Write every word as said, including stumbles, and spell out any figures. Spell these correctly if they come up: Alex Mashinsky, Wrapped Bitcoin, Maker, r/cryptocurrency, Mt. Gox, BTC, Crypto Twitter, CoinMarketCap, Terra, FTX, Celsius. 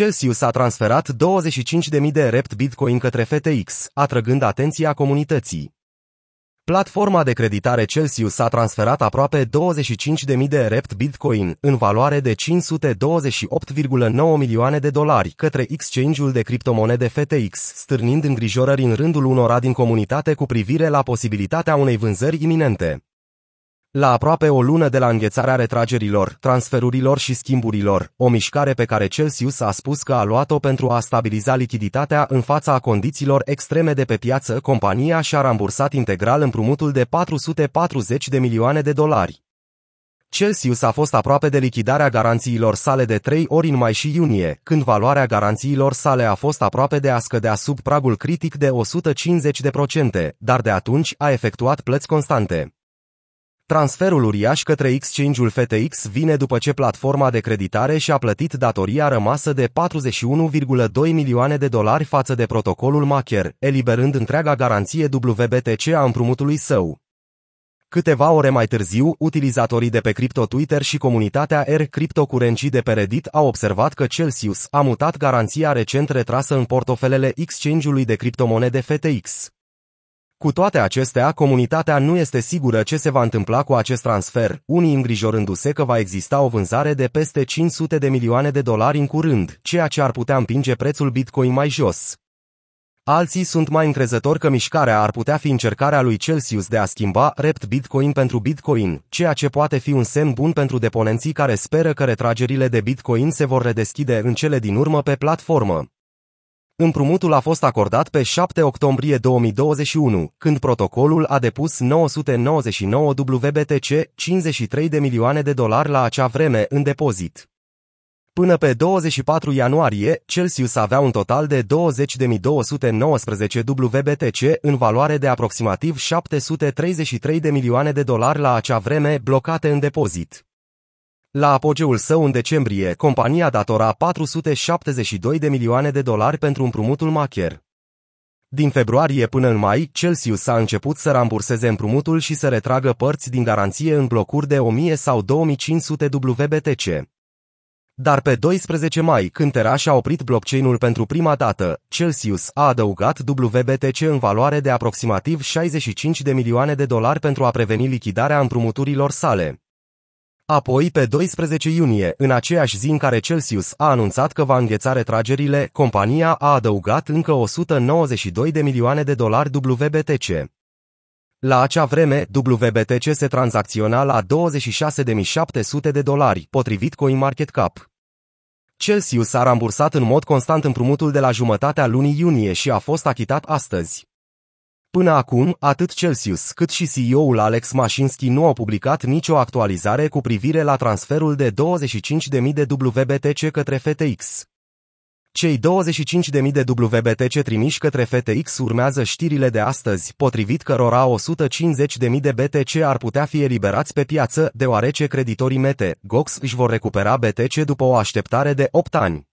Celsius a transferat douăzeci și cinci de mii de Wrapped Bitcoin către F T X, atrăgând atenția comunității. Platforma de creditare Celsius a transferat aproape douăzeci și cinci de mii de Wrapped Bitcoin, în valoare de cinci sute douăzeci și opt virgulă nouă milioane de dolari, către exchange-ul de criptomonede F T X, stârnind îngrijorări în rândul unora din comunitate cu privire la posibilitatea unei vânzări iminente. La aproape o lună de la înghețarea retragerilor, transferurilor și schimburilor, o mișcare pe care Celsius a spus că a luat-o pentru a stabiliza lichiditatea în fața condițiilor extreme de pe piață, compania și-a rambursat integral împrumutul de patru sute patruzeci de milioane de dolari. Celsius a fost aproape de lichidarea garanțiilor sale de trei ori în mai și iunie, când valoarea garanțiilor sale a fost aproape de a scădea sub pragul critic de o sută cincizeci de procente, dar de atunci a efectuat plăți constante. Transferul uriaș către exchange-ul F T X vine după ce platforma de creditare și-a plătit datoria rămasă de patruzeci și unu virgulă doi milioane de dolari față de protocolul Maker, eliberând întreaga garanție W B T C a împrumutului său. Câteva ore mai târziu, utilizatorii de pe Crypto Twitter și comunitatea r/cryptocurrency de pe Reddit au observat că Celsius a mutat garanția recent retrasă în portofelele exchange-ului de criptomonede F T X. Cu toate acestea, comunitatea nu este sigură ce se va întâmpla cu acest transfer, unii îngrijorându-se că va exista o vânzare de peste cinci sute de milioane de dolari în curând, ceea ce ar putea împinge prețul Bitcoin mai jos. Alții sunt mai încrezători că mișcarea ar putea fi încercarea lui Celsius de a schimba Wrapped Bitcoin pentru Bitcoin, ceea ce poate fi un semn bun pentru deponenții care speră că retragerile de Bitcoin se vor redeschide în cele din urmă pe platformă. Împrumutul a fost acordat pe șapte octombrie două mii douăzeci și unu, când protocolul a depus nouă sute nouăzeci și nouă W B T C, cincizeci și trei de milioane de dolari la acea vreme, în depozit. Până pe douăzeci și patru ianuarie, Celsius avea un total de douăzeci de mii două sute nouăsprezece W B T C în valoare de aproximativ șapte sute treizeci și trei de milioane de dolari la acea vreme, blocate în depozit. La apogeul său în decembrie, compania datora patru sute șaptezeci și doi de milioane de dolari pentru împrumutul Maker. Din februarie până în mai, Celsius a început să ramburseze împrumutul și să retragă părți din garanție în blocuri de o mie sau două mii cinci sute W B T C. Dar pe doisprezece mai, când Terra și-a oprit blockchain-ul pentru prima dată, Celsius a adăugat W B T C în valoare de aproximativ șaizeci și cinci de milioane de dolari pentru a preveni lichidarea împrumuturilor sale. Apoi, pe doisprezece iunie, în aceeași zi în care Celsius a anunțat că va îngheța retragerile, compania a adăugat încă o sută nouăzeci și doi de milioane de dolari W B T C. La acea vreme, W B T C se tranzacționa la douăzeci și șase de mii șapte sute de dolari, potrivit CoinMarketCap. Celsius a rambursat în mod constant împrumutul de la jumătatea lunii iunie și a fost achitat astăzi. Până acum, atât Celsius cât și C E O-ul Alex Mashinsky nu au publicat nicio actualizare cu privire la transferul de douăzeci și cinci de mii de W B T C către F T X. Cei douăzeci și cinci de mii de W B T C trimiși către F T X urmează știrile de astăzi, potrivit cărora o sută cincizeci de mii de B T C ar putea fi eliberați pe piață, deoarece creditorii M T Gox își vor recupera B T C după o așteptare de opt ani.